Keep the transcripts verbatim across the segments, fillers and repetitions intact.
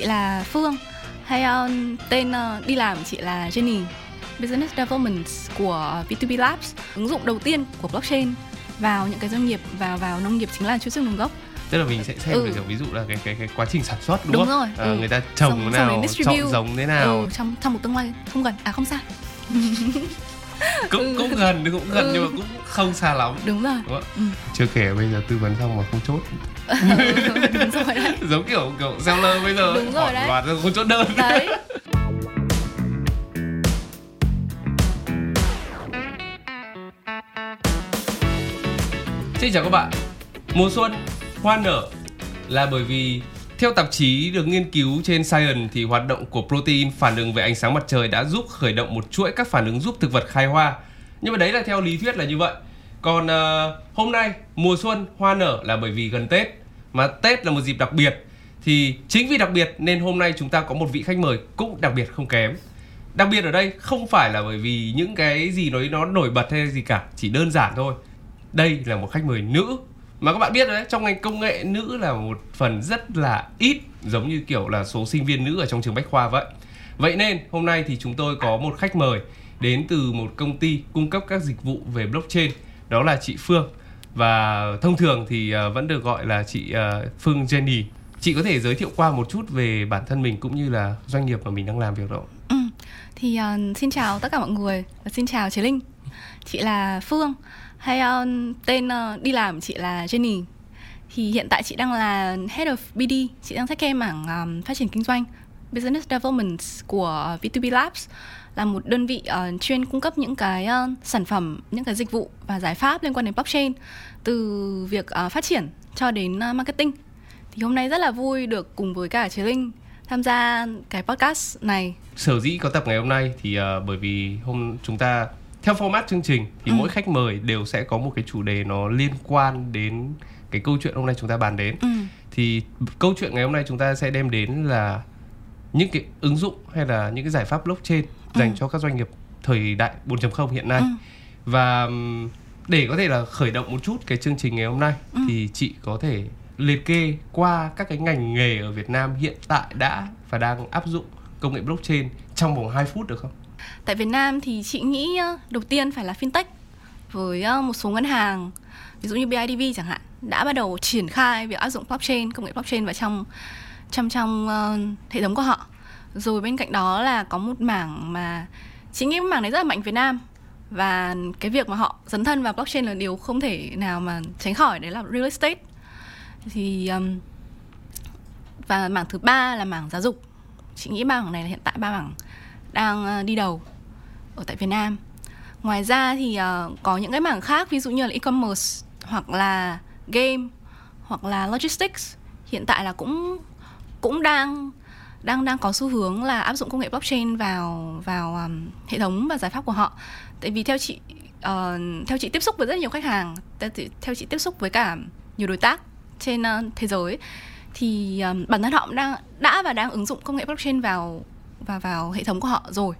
chị là Phương, hay uh, tên uh, đi làm chị là Jenny, Business Development của vê hai bê Labs. Ứng dụng đầu tiên của blockchain vào những cái doanh nghiệp, vào vào nông nghiệp chính là truy xuất nguồn gốc. Tức là mình sẽ xem được ừ. ví dụ là cái cái cái quá trình sản xuất đúng, đúng không? Rồi. À, ừ. Người ta trồng thế nào, chọn giống thế nào. Ừ, trong trong một tương lai không gần, à không xa. cũng cũng gần, cũng gần ừ. nhưng mà cũng không xa lắm. Đúng rồi. Đúng ừ. Chưa kể bây giờ tư vấn xong mà không chốt. ừ, đúng rồi đấy. Giống kiểu kiểu seller bây giờ đúng rồi đấy. Loạt ra không chốt đơn. Đấy. Xin chào các bạn. Mùa xuân hoa nở là bởi vì theo tạp chí được nghiên cứu trên Science thì hoạt động của protein phản ứng với ánh sáng mặt trời đã giúp khởi động một chuỗi các phản ứng giúp thực vật khai hoa. Nhưng mà đấy là theo lý thuyết là như vậy. Còn uh, hôm nay mùa xuân hoa nở là bởi vì gần Tết, mà Tết là một dịp đặc biệt. Thì chính vì đặc biệt nên hôm nay chúng ta có một vị khách mời cũng đặc biệt không kém. Đặc biệt ở đây không phải là bởi vì những cái gì nói nó nổi bật hay gì cả, chỉ đơn giản thôi. Đây là một khách mời nữ. Mà các bạn biết đấy, trong ngành công nghệ nữ là một phần rất là ít, giống như kiểu là số sinh viên nữ ở trong trường Bách Khoa vậy. Vậy nên hôm nay thì chúng tôi có một khách mời đến từ một công ty cung cấp các dịch vụ về blockchain. Đó là chị Phương, và thông thường thì vẫn được gọi là chị Phương Jenny. Chị có thể giới thiệu qua một chút về bản thân mình cũng như là doanh nghiệp mà mình đang làm việc đó. Ừ, thì uh, xin chào tất cả mọi người, xin chào Chế Linh. Chị là Phương, hay uh, tên uh, đi làm chị là Jenny. Thì hiện tại chị đang là Head of bê đê, chị đang take care mảng um, phát triển kinh doanh Business Development của uh, vê hai bê Labs, là một đơn vị uh, chuyên cung cấp những cái uh, sản phẩm, những cái dịch vụ và giải pháp liên quan đến blockchain, từ việc uh, phát triển cho đến uh, marketing. Thì hôm nay rất là vui được cùng với cả Chế Linh tham gia cái podcast này. Sở dĩ có tập ngày hôm nay thì uh, bởi vì hôm chúng ta theo format chương trình thì ừ. mỗi khách mời đều sẽ có một cái chủ đề nó liên quan đến cái câu chuyện hôm nay chúng ta bàn đến. ừ. Thì câu chuyện ngày hôm nay chúng ta sẽ đem đến là những cái ứng dụng hay là những cái giải pháp blockchain ừ. dành cho các doanh nghiệp thời đại bốn chấm không hiện nay. ừ. Và để có thể là khởi động một chút cái chương trình ngày hôm nay ừ. thì chị có thể liệt kê qua các cái ngành nghề ở Việt Nam hiện tại đã và đang áp dụng công nghệ blockchain trong vòng hai phút được không? Tại Việt Nam thì chị nghĩ đầu tiên phải là fintech, với một số ngân hàng, ví dụ như bê i đê vê chẳng hạn, đã bắt đầu triển khai việc áp dụng blockchain, công nghệ blockchain vào trong trong trong uh, hệ thống của họ. Rồi bên cạnh đó là có một mảng mà chị nghĩ mảng này rất là mạnh Việt Nam, và cái việc mà họ dấn thân vào blockchain là điều không thể nào mà tránh khỏi, đấy là real estate. Thì um, và mảng thứ ba là mảng giáo dục. Chị nghĩ ba mảng này là hiện tại ba mảng đang đi đầu ở tại Việt Nam. Ngoài ra thì uh, có những cái mảng khác, ví dụ như là e-commerce hoặc là game hoặc là logistics, hiện tại là cũng cũng đang đang đang có xu hướng là áp dụng công nghệ blockchain vào vào um, hệ thống và giải pháp của họ. Tại vì theo chị uh, theo chị tiếp xúc với rất nhiều khách hàng, theo chị tiếp xúc với cả nhiều đối tác trên uh, thế giới, thì um, bản thân họ đang đã và đang ứng dụng công nghệ blockchain vào và vào hệ thống của họ rồi.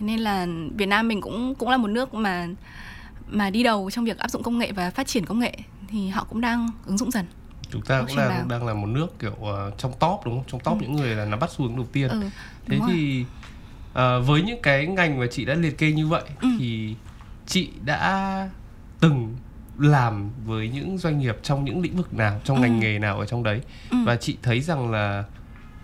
Thế nên là Việt Nam mình cũng cũng là một nước mà mà đi đầu trong việc áp dụng công nghệ và phát triển công nghệ, thì họ cũng đang ứng dụng dần. Chúng ta cũng là, đang là một nước kiểu uh, trong top đúng không? Trong top ừ. những người là nó bắt xu hướng đầu tiên. Ừ, Thế thì uh, với những cái ngành mà chị đã liệt kê như vậy ừ. thì chị đã từng làm với những doanh nghiệp trong những lĩnh vực nào, trong ừ. ngành nghề nào ở trong đấy? Ừ. Và chị thấy rằng là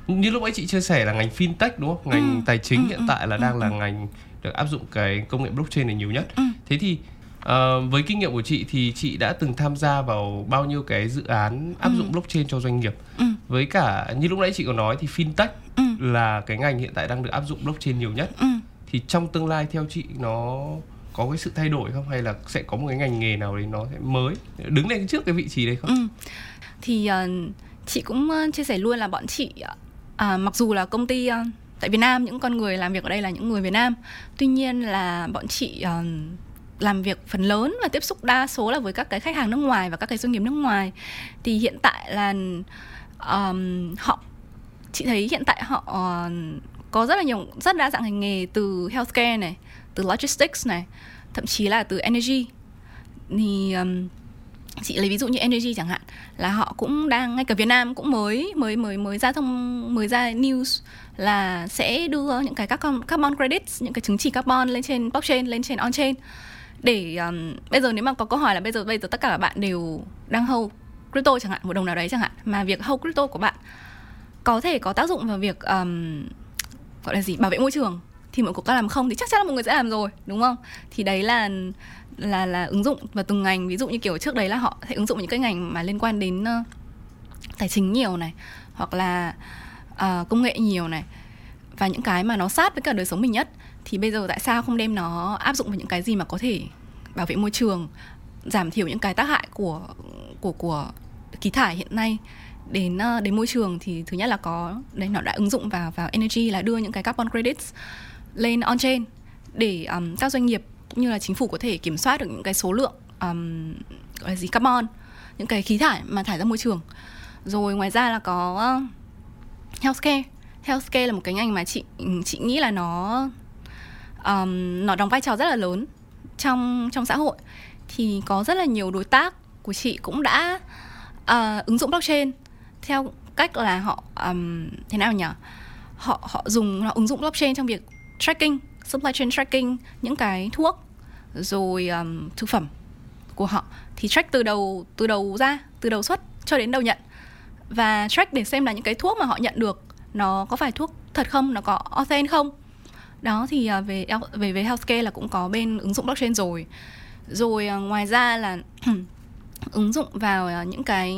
như lúc ấy chị chia sẻ là ngành fintech đúng không? Ngành ừ, tài chính ừ, hiện ừ, tại là ừ, đang ừ. là ngành được áp dụng cái công nghệ blockchain này nhiều nhất. ừ. Thế thì uh, với kinh nghiệm của chị thì chị đã từng tham gia vào bao nhiêu cái dự án áp ừ. dụng blockchain cho doanh nghiệp? ừ. Với cả như lúc nãy chị có nói thì fintech ừ. là cái ngành hiện tại đang được áp dụng blockchain nhiều nhất. ừ. Thì trong tương lai theo chị nó có cái sự thay đổi không? Hay là sẽ có một cái ngành nghề nào đấy nó sẽ mới đứng lên trước cái vị trí đấy không? ừ. Thì uh, chị cũng chia sẻ luôn là bọn chị À, mặc dù là công ty uh, tại Việt Nam, những con người làm việc ở đây là những người Việt Nam, tuy nhiên là bọn chị uh, làm việc phần lớn và tiếp xúc đa số là với các cái khách hàng nước ngoài và các cái doanh nghiệp nước ngoài. Thì hiện tại là um, họ chị thấy hiện tại họ uh, có rất là nhiều, rất đa dạng ngành nghề, từ healthcare này, từ logistics này, thậm chí là từ energy. Thì um, Chị lấy ví dụ như energy chẳng hạn, là họ cũng đang, ngay cả Việt Nam cũng mới mới mới mới ra thông mới ra news là sẽ đưa những cái carbon credits, những cái chứng chỉ carbon lên trên blockchain, lên trên on chain. Để um, bây giờ nếu mà có câu hỏi là bây giờ bây giờ tất cả các bạn đều đang hold crypto chẳng hạn, một đồng nào đấy chẳng hạn, mà việc hold crypto của bạn có thể có tác dụng vào việc um, gọi là gì bảo vệ môi trường, thì mọi người có làm không thì chắc chắn là mọi người sẽ làm rồi, đúng không? Thì đấy là là là ứng dụng vào từng ngành. Ví dụ như kiểu trước đấy là họ sẽ ứng dụng những cái ngành mà liên quan đến uh, tài chính nhiều này, hoặc là uh, công nghệ nhiều này, và những cái mà nó sát với cả đời sống mình nhất. Thì bây giờ tại sao không đem nó áp dụng vào những cái gì mà có thể bảo vệ môi trường, giảm thiểu những cái tác hại của của của khí thải hiện nay đến uh, đến môi trường? Thì thứ nhất là có đấy, nó đã ứng dụng vào vào energy là đưa những cái carbon credits lên on chain để um, các doanh nghiệp như là chính phủ có thể kiểm soát được những cái số lượng um, gọi là gì carbon, những cái khí thải mà thải ra môi trường. Rồi ngoài ra là có uh, healthcare. Healthcare là một cái ngành mà chị chị nghĩ là nó um, nó đóng vai trò rất là lớn trong trong xã hội. Thì có rất là nhiều đối tác của chị cũng đã uh, ứng dụng blockchain theo cách là họ um, thế nào nhỉ? Họ họ dùng họ ứng dụng blockchain trong việc tracking, supply chain tracking những cái thuốc rồi um, thực phẩm của họ, thì track từ đầu từ đầu ra, từ đầu xuất cho đến đầu nhận, và track để xem là những cái thuốc mà họ nhận được nó có phải thuốc thật không, nó có authentic không. Đó thì uh, về về về healthcare là cũng có bên ứng dụng blockchain rồi. Rồi uh, ngoài ra là ứng dụng vào uh, những cái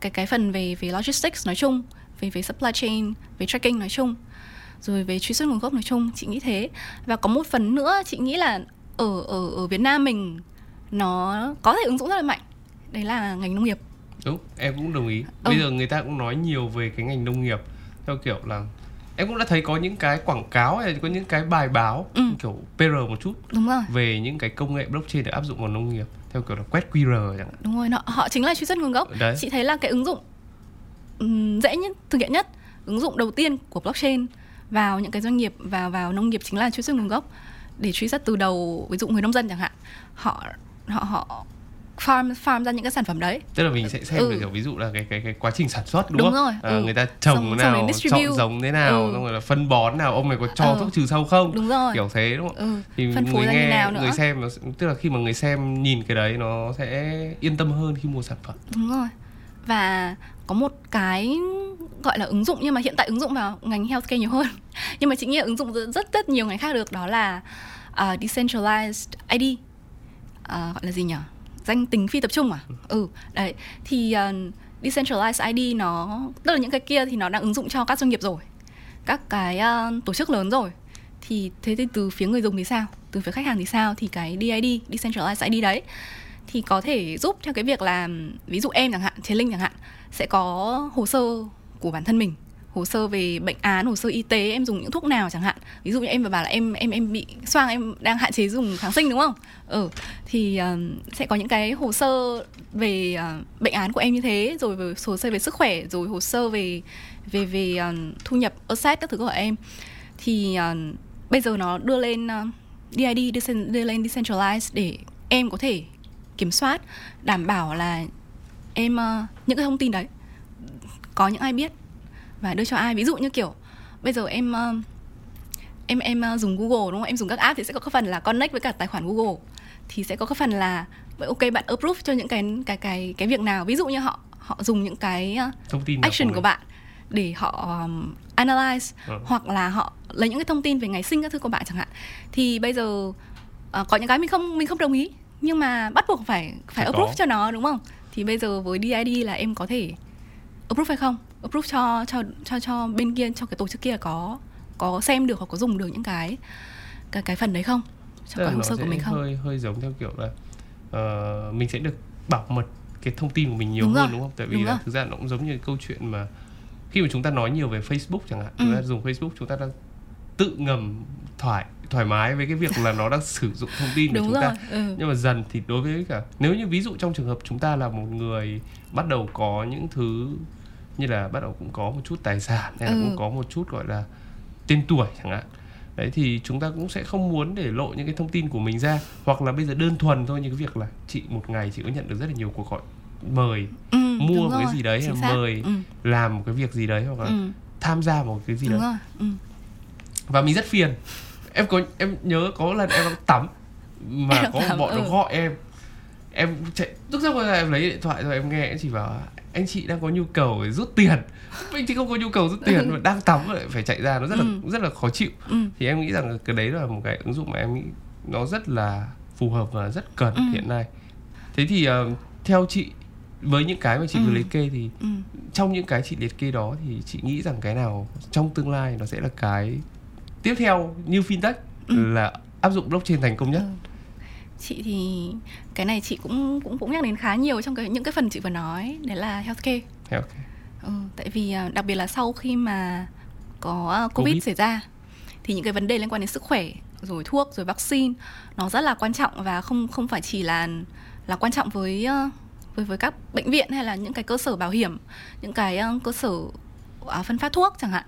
cái cái phần về về logistics nói chung, về về supply chain, về tracking nói chung, rồi về truy xuất nguồn gốc nói chung, chị nghĩ thế. Và có một phần nữa chị nghĩ là ở ở ở Việt Nam mình nó có thể ứng dụng rất là mạnh, đấy là ngành nông nghiệp. Đúng, em cũng đồng ý. Bây ừ. giờ người ta cũng nói nhiều về cái ngành nông nghiệp theo kiểu là em cũng đã thấy có những cái quảng cáo hay có những cái bài báo ừ. kiểu pê rờ một chút. Đúng rồi. Về những cái công nghệ blockchain được áp dụng vào nông nghiệp theo kiểu là quét quy rờ chẳng hạn. Đúng rồi, nó, họ chính là truy xuất nguồn gốc. Đấy. Chị thấy là cái ứng dụng dễ nhất, thực hiện nhất, ứng dụng đầu tiên của blockchain vào những cái doanh nghiệp và vào nông nghiệp chính là truy xuất nguồn gốc, để truy xuất từ đầu. Ví dụ người nông dân chẳng hạn, họ họ họ farm farm ra những cái sản phẩm đấy, tức là mình sẽ xem ừ. được kiểu ví dụ là cái cái cái quá trình sản xuất, đúng, đúng không? Rồi. À, ừ. người ta trồng thế nào, chọn giống thế nào, ừ. xong rồi là phân bón nào, ông này có cho ừ. thuốc trừ sâu không, đúng rồi. Kiểu thế, đúng không? Ừ. Thì phân phối người nghe, nào nữa. Người xem, tức là khi mà người xem nhìn cái đấy nó sẽ yên tâm hơn khi mua sản phẩm. Đúng rồi. Và có một cái gọi là ứng dụng, nhưng mà hiện tại ứng dụng vào ngành healthcare nhiều hơn, nhưng mà chị nghĩ là ứng dụng rất rất nhiều ngành khác được, đó là uh, decentralized i đê, uh, gọi là gì nhỉ? Danh tính phi tập trung à? Ừ, đấy. Thì uh, decentralized i đê nó, tức là những cái kia thì nó đang ứng dụng cho các doanh nghiệp rồi, các cái uh, tổ chức lớn rồi. Thì thế thì từ phía người dùng thì sao? Từ phía khách hàng thì sao? Thì cái đê i đê, decentralized i đê đấy thì có thể giúp theo cái việc là ví dụ em chẳng hạn, Chế Linh chẳng hạn sẽ có hồ sơ của bản thân mình, hồ sơ về bệnh án, hồ sơ y tế, em dùng những thuốc nào chẳng hạn. Ví dụ như em vừa bảo là em em em bị xoang, em đang hạn chế dùng kháng sinh, đúng không? Ừ, thì uh, sẽ có những cái hồ sơ về uh, bệnh án của em như thế, rồi về hồ sơ về sức khỏe, rồi hồ sơ về về về uh, thu nhập, asset các thứ của em. Thì uh, bây giờ nó đưa lên uh, đê i đê, đưa lên decentralized để em có thể kiểm soát, đảm bảo là em uh, những cái thông tin đấy có những ai biết và đưa cho ai. Ví dụ như kiểu bây giờ em uh, em em uh, dùng Google, đúng không? Em dùng các app thì sẽ có cái phần là connect với cả tài khoản Google, thì sẽ có cái phần là ok, bạn approve cho những cái cái cái cái việc nào. Ví dụ như họ họ dùng những cái uh, thông tin action của bạn để họ um, analyze ừ. hoặc là họ lấy những cái thông tin về ngày sinh các thứ của bạn chẳng hạn. Thì bây giờ uh, có những cái mình không mình không đồng ý, nhưng mà bắt buộc phải phải approve có. Cho nó, đúng không? Thì bây giờ với đê i đê là em có thể approve hay không, approve cho cho cho cho bên kia, cho cái tổ chức kia có có xem được hoặc có dùng được những cái cái cái phần đấy không, cho cái hồ sơ của mình không. Hơi hơi giống theo kiểu là uh, mình sẽ được bảo mật cái thông tin của mình nhiều đúng hơn rồi. Đúng không? Tại vì đúng là rồi. Thực ra nó cũng giống như câu chuyện mà khi mà chúng ta nói nhiều về Facebook chẳng hạn, ừ. chúng ta dùng Facebook chúng ta đang tự ngầm thoải thoải mái với cái việc là nó đang sử dụng thông tin của đúng chúng rồi. ta ừ. Nhưng mà dần thì đối với cả nếu như ví dụ trong trường hợp chúng ta là một người bắt đầu có những thứ như là bắt đầu cũng có một chút tài sản hay là ừ. cũng có một chút gọi là tên tuổi chẳng hạn, Đấy thì chúng ta cũng sẽ không muốn để lộ những cái thông tin của mình ra. Hoặc là bây giờ đơn thuần thôi, những cái việc là chị một ngày chị có nhận được rất là nhiều cuộc gọi mời ừ, mua một cái gì đấy, hay mời ừ. làm một cái việc gì đấy, hoặc là ừ. tham gia vào một cái gì đúng đấy ừ. Và mình rất phiền. Em có em nhớ có lần em đang tắm mà em có một bọn nó ừ. gọi em. Em chạy lúc ra ngoài em lấy điện thoại rồi em nghe em chỉ bảo anh chị đang có nhu cầu rút tiền. Mình thì không có nhu cầu rút tiền ừ. mà đang tắm lại phải chạy ra, nó rất là ừ. rất là khó chịu. Ừ. Thì em nghĩ rằng cái đấy là một cái ứng dụng mà em nghĩ nó rất là phù hợp và rất cần ừ. hiện nay. Thế thì uh, theo chị, với những cái mà chị ừ. vừa liệt kê thì ừ. trong những cái chị liệt kê đó thì chị nghĩ rằng cái nào trong tương lai nó sẽ là cái tiếp theo như fintech ừ. là áp dụng blockchain thành công nhất? Ừ. Chị thì cái này chị cũng cũng cũng nhắc đến khá nhiều trong cái những cái phần chị vừa nói, đấy là healthcare. Healthcare. Ừ, tại vì đặc biệt là sau khi mà có COVID, COVID xảy ra thì những cái vấn đề liên quan đến sức khỏe, rồi thuốc, rồi vaccine nó rất là quan trọng, và không không phải chỉ là là quan trọng với với với các bệnh viện hay là những cái cơ sở bảo hiểm, những cái cơ sở phân phát thuốc chẳng hạn,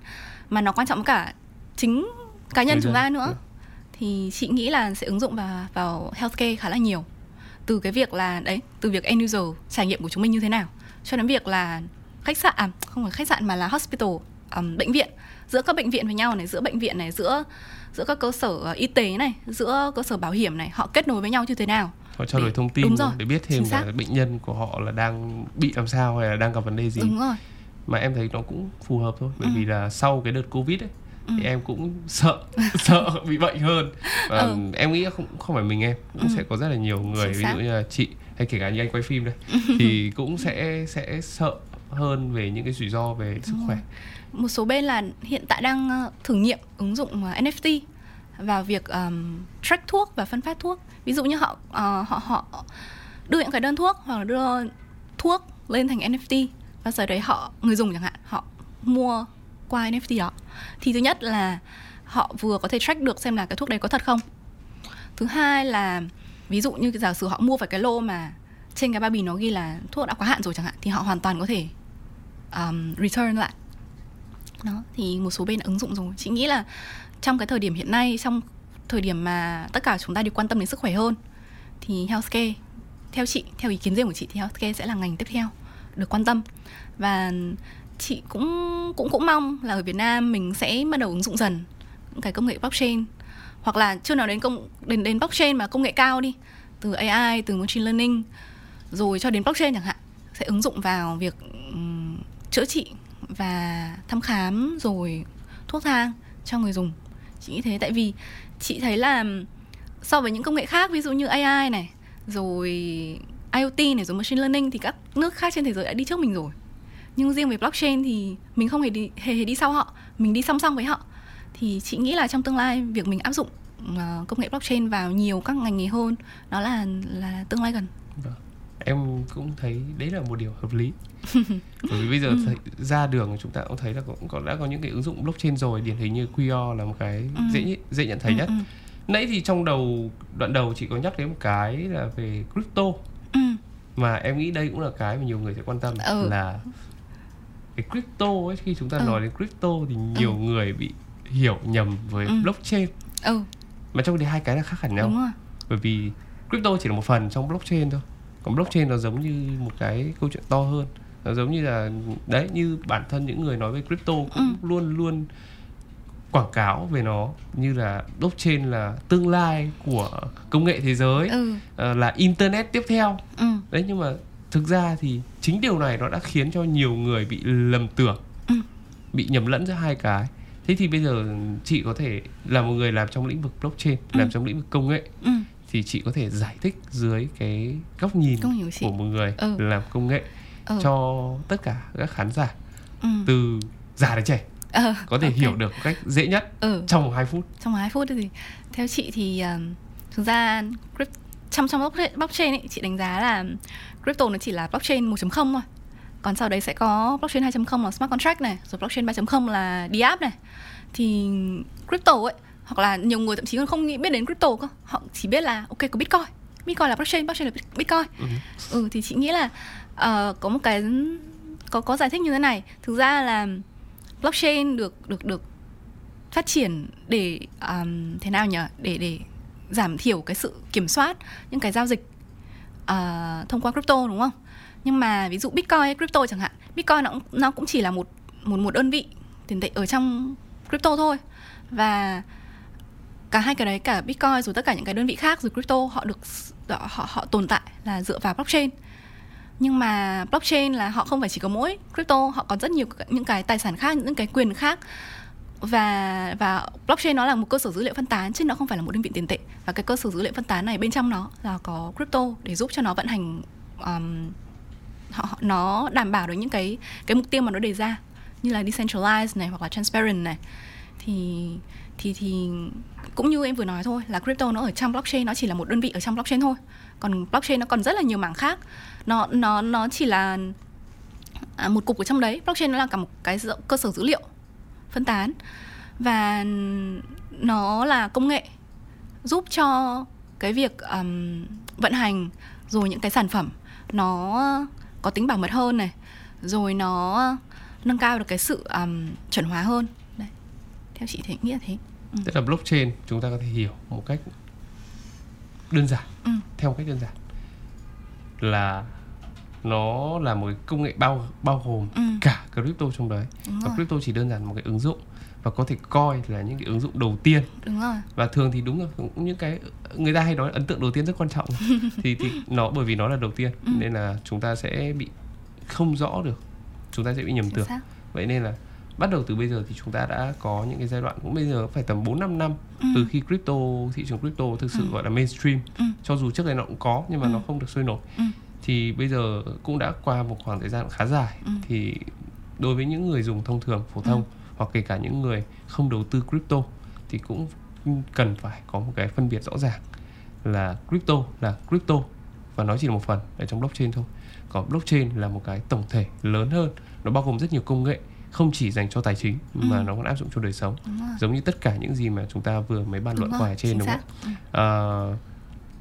mà nó quan trọng với cả chính cá nhân chúng ta nữa. Yeah. Thì chị nghĩ là sẽ ứng dụng vào, vào healthcare khá là nhiều. Từ cái việc là, đấy, từ việc end user, trải nghiệm của chúng mình như thế nào, cho đến việc là khách sạn, à, không phải khách sạn mà là hospital, um, bệnh viện. Giữa các bệnh viện với nhau này, giữa bệnh viện này, giữa, giữa các cơ sở y tế này, giữa cơ sở bảo hiểm này, họ kết nối với nhau như thế nào, họ trao đổi thông tin đúng rồi, để biết thêm là bệnh nhân của họ là đang bị làm sao hay là đang gặp vấn đề gì. Đúng rồi. Mà em thấy nó cũng phù hợp thôi, bởi ừ. vì là sau cái đợt COVID ấy, thì ừ. em cũng sợ sợ bị bệnh hơn. Và ừ. em nghĩ không không phải mình em cũng ừ. sẽ có rất là nhiều người, ví dụ như là chị hay kể cả như anh quay phim đây thì cũng sẽ sẽ sợ hơn về những cái rủi ro về sức khỏe. Một số bên là hiện tại đang thử nghiệm ứng dụng en ép tê vào việc um, track thuốc và phân phát thuốc. Ví dụ như họ uh, họ họ đưa những cái đơn thuốc hoặc là đưa thuốc lên thành en ép tê, và sau đấy họ người dùng chẳng hạn họ mua qua en ép tê đó. Thì thứ nhất là họ vừa có thể track được xem là cái thuốc đấy có thật không. Thứ hai là ví dụ như giả sử họ mua phải cái lô mà trên cái bao bì nó ghi là thuốc đã quá hạn rồi chẳng hạn, thì họ hoàn toàn có thể um, return lại. Đó, thì một số bên đã ứng dụng rồi. Chị nghĩ là trong cái thời điểm hiện nay, trong thời điểm mà tất cả chúng ta đều quan tâm đến sức khỏe hơn, thì healthcare, theo chị, theo ý kiến riêng của chị, thì healthcare sẽ là ngành tiếp theo được quan tâm. Và chị cũng cũng cũng mong là ở Việt Nam mình sẽ bắt đầu ứng dụng dần cái công nghệ blockchain, hoặc là chưa nói đến công đến đến blockchain mà công nghệ cao đi, từ a i, từ machine learning rồi cho đến blockchain chẳng hạn, sẽ ứng dụng vào việc um, chữa trị và thăm khám rồi thuốc thang cho người dùng. Chị nghĩ thế, tại vì chị thấy là so với những công nghệ khác, ví dụ như a i này, rồi IoT này, rồi machine learning, thì các nước khác trên thế giới đã đi trước mình rồi. Nhưng riêng về blockchain thì mình không hề đi, hề, hề đi sau họ, mình đi song song với họ. Thì chị nghĩ là trong tương lai việc mình áp dụng uh, công nghệ blockchain vào nhiều các ngành nghề hơn, đó là, là tương lai gần. Vâng. Em cũng thấy đấy là một điều hợp lý. Bởi vì bây giờ thấy, ra đường chúng ta cũng thấy là cũng có, đã có những cái ứng dụng blockchain rồi, điển hình như quy rờ là một cái ừ. dễ, dễ nhận thấy ừ, nhất. Ừ. Nãy thì trong đầu đoạn đầu chị có nhắc đến một cái là về crypto. Ừ. Mà em nghĩ đây cũng là cái mà nhiều người sẽ quan tâm ừ. là cái crypto ấy, khi chúng ta ừ. nói đến crypto thì nhiều ừ. người bị hiểu nhầm với ừ. blockchain. Ừ. Mà trong đấy hai cái là khác hẳn nhau. Bởi vì crypto chỉ là một phần trong blockchain thôi. Còn blockchain nó giống như một cái câu chuyện to hơn. Nó giống như là đấy, như bản thân những người nói về crypto cũng ừ. luôn luôn quảng cáo về nó như là blockchain là tương lai của công nghệ thế giới, ừ. là internet tiếp theo. Ừ. Đấy, nhưng mà thực ra thì chính điều này nó đã khiến cho nhiều người bị lầm tưởng, ừ. bị nhầm lẫn giữa hai cái. Thế thì bây giờ chị có thể là một người làm trong lĩnh vực blockchain, ừ. làm trong lĩnh vực công nghệ, ừ. thì chị có thể giải thích dưới cái góc nhìn của một người ừ. làm công nghệ ừ. cho tất cả các khán giả ừ. từ già đến trẻ ừ. có thể okay. hiểu được cách dễ nhất ừ. trong một hai phút. Trong một hai phút thì theo chị thì uh, thực ra crypto Trong, trong blockchain ấy, chị đánh giá là crypto nó chỉ là blockchain một chấm không thôi. Còn sau đấy sẽ có blockchain hai chấm không là smart contract này, rồi blockchain ba chấm không là đê áp này. Thì crypto ấy, hoặc là nhiều người thậm chí còn không nghĩ biết đến crypto cơ. Họ chỉ biết là ok có Bitcoin, Bitcoin là blockchain, blockchain là Bitcoin. Ừ, ừ thì chị nghĩ là uh, có một cái có có giải thích như thế này. Thực ra là blockchain được được được phát triển để um, thế nào nhỉ? Để để giảm thiểu cái sự kiểm soát những cái giao dịch uh, thông qua crypto, đúng không? Nhưng mà ví dụ Bitcoin hay crypto chẳng hạn, Bitcoin nó nó cũng chỉ là một một một đơn vị tiền tệ ở trong crypto thôi, và cả hai cái đấy, cả Bitcoin rồi tất cả những cái đơn vị khác rồi crypto, họ được họ họ tồn tại là dựa vào blockchain. Nhưng mà blockchain là họ không phải chỉ có mỗi crypto, họ còn rất nhiều những cái tài sản khác, những cái quyền khác. Và và blockchain nó là một cơ sở dữ liệu phân tán chứ nó không phải là một đơn vị tiền tệ. Và cái cơ sở dữ liệu phân tán này bên trong nó là có crypto để giúp cho nó vận hành, um, họ nó đảm bảo được những cái cái mục tiêu mà nó đề ra, như là decentralized này hoặc là transparent này. Thì thì thì cũng như em vừa nói thôi, là crypto nó ở trong blockchain, nó chỉ là một đơn vị ở trong blockchain thôi. Còn blockchain nó còn rất là nhiều mảng khác. Nó nó nó chỉ là một cục ở trong đấy. Blockchain nó là cả một cái cơ sở dữ liệu phân tán, và nó là công nghệ giúp cho cái việc um, vận hành, rồi những cái sản phẩm nó có tính bảo mật hơn này, rồi nó nâng cao được cái sự um, chuẩn hóa hơn. Đấy. Theo chị thấy nghĩa thế. Ừ. Tức là blockchain chúng ta có thể hiểu một cách đơn giản, ừ. theo một cách đơn giản là nó là một cái công nghệ bao bao gồm ừ. cả crypto trong đấy. Đúng và rồi. Crypto chỉ đơn giản một cái ứng dụng và có thể coi là những cái ứng dụng đầu tiên. Đúng rồi. Và thường thì đúng rồi, cũng những cái người ta hay nói ấn tượng đầu tiên rất quan trọng. thì thì nó bởi vì nó là đầu tiên ừ. nên là chúng ta sẽ bị không rõ được, chúng ta sẽ bị nhầm tưởng. Vậy nên là bắt đầu từ bây giờ thì chúng ta đã có những cái giai đoạn, cũng bây giờ phải tầm bốn năm năm ừ. từ khi crypto, thị trường crypto thực sự ừ. gọi là mainstream. Ừ. Cho dù trước đây nó cũng có nhưng mà ừ. nó không được sôi nổi. Ừ. Thì bây giờ cũng đã qua một khoảng thời gian khá dài. Ừ. Thì đối với những người dùng thông thường, phổ thông ừ. hoặc kể cả những người không đầu tư crypto thì cũng cần phải có một cái phân biệt rõ ràng là crypto là crypto và nó chỉ là một phần ở trong blockchain thôi. Còn blockchain là một cái tổng thể lớn hơn, nó bao gồm rất nhiều công nghệ, không chỉ dành cho tài chính mà ừ. nó còn áp dụng cho đời sống, giống như tất cả những gì mà chúng ta vừa mới bàn luận qua ở trên, đúng không? À,